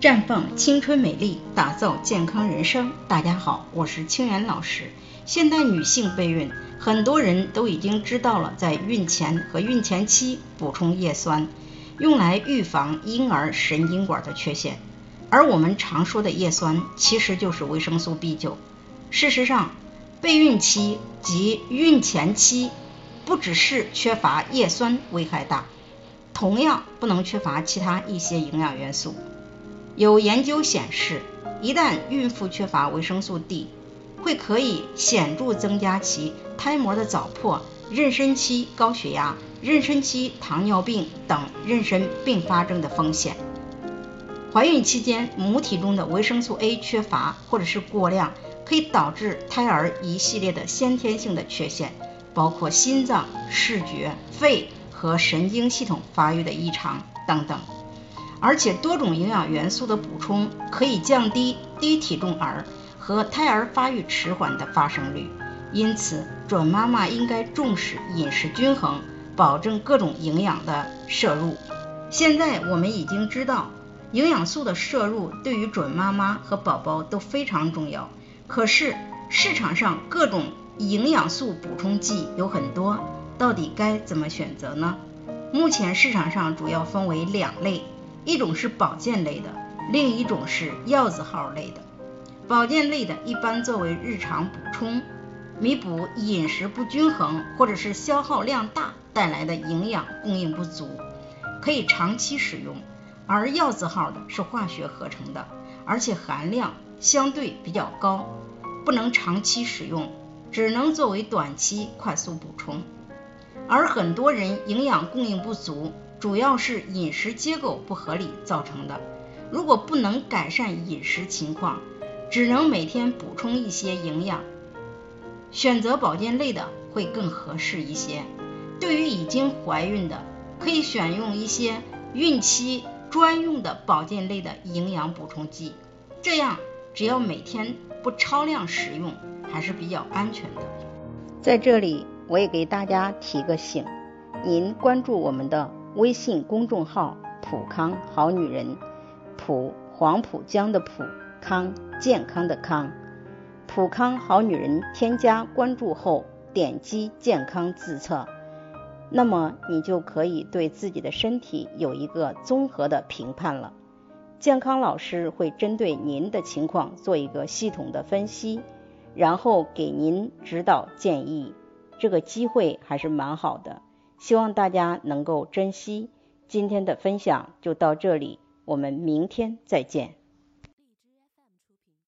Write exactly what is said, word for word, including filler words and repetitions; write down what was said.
绽放青春美丽，打造健康人生。大家好，我是清源老师。现代女性备孕，很多人都已经知道了，在孕前和孕前期补充叶酸，用来预防婴儿神经管的缺陷。而我们常说的叶酸，其实就是维生素 B 九。事实上，备孕期及孕前期不只是缺乏叶酸危害大，同样不能缺乏其他一些营养元素。有研究显示，一旦孕妇缺乏维生素 D， 会可以显著增加其胎膜的早破、妊娠期高血压、妊娠期糖尿病等妊娠并发症的风险。怀孕期间，母体中的维生素 A 缺乏或者是过量，可以导致胎儿一系列的先天性的缺陷，包括心脏、视觉、肺和神经系统发育的异常等等。而且多种营养元素的补充可以降低低体重儿和胎儿发育迟缓的发生率，因此准妈妈应该重视饮食均衡，保证各种营养的摄入。现在我们已经知道，营养素的摄入对于准妈妈和宝宝都非常重要。可是市场上各种营养素补充剂有很多，到底该怎么选择呢？目前市场上主要分为两类，一种是保健类的，另一种是药字号类的。保健类的一般作为日常补充，弥补饮食不均衡或者是消耗量大带来的营养供应不足，可以长期使用。而药字号的是化学合成的，而且含量相对比较高，不能长期使用，只能作为短期快速补充。而很多人营养供应不足，主要是饮食结构不合理造成的。如果不能改善饮食情况，只能每天补充一些营养，选择保健类的会更合适一些。对于已经怀孕的，可以选用一些孕期专用的保健类的营养补充剂，这样只要每天不超量食用，还是比较安全的。在这里我也给大家提个醒，您关注我们的微信公众号普康好女人，普黄浦江的普，康健康的康，普康好女人，添加关注后点击健康自测，那么你就可以对自己的身体有一个综合的评判了。健康老师会针对您的情况做一个系统的分析，然后给您指导建议。这个机会还是蛮好的，希望大家能够珍惜。今天的分享就到这里，我们明天再见。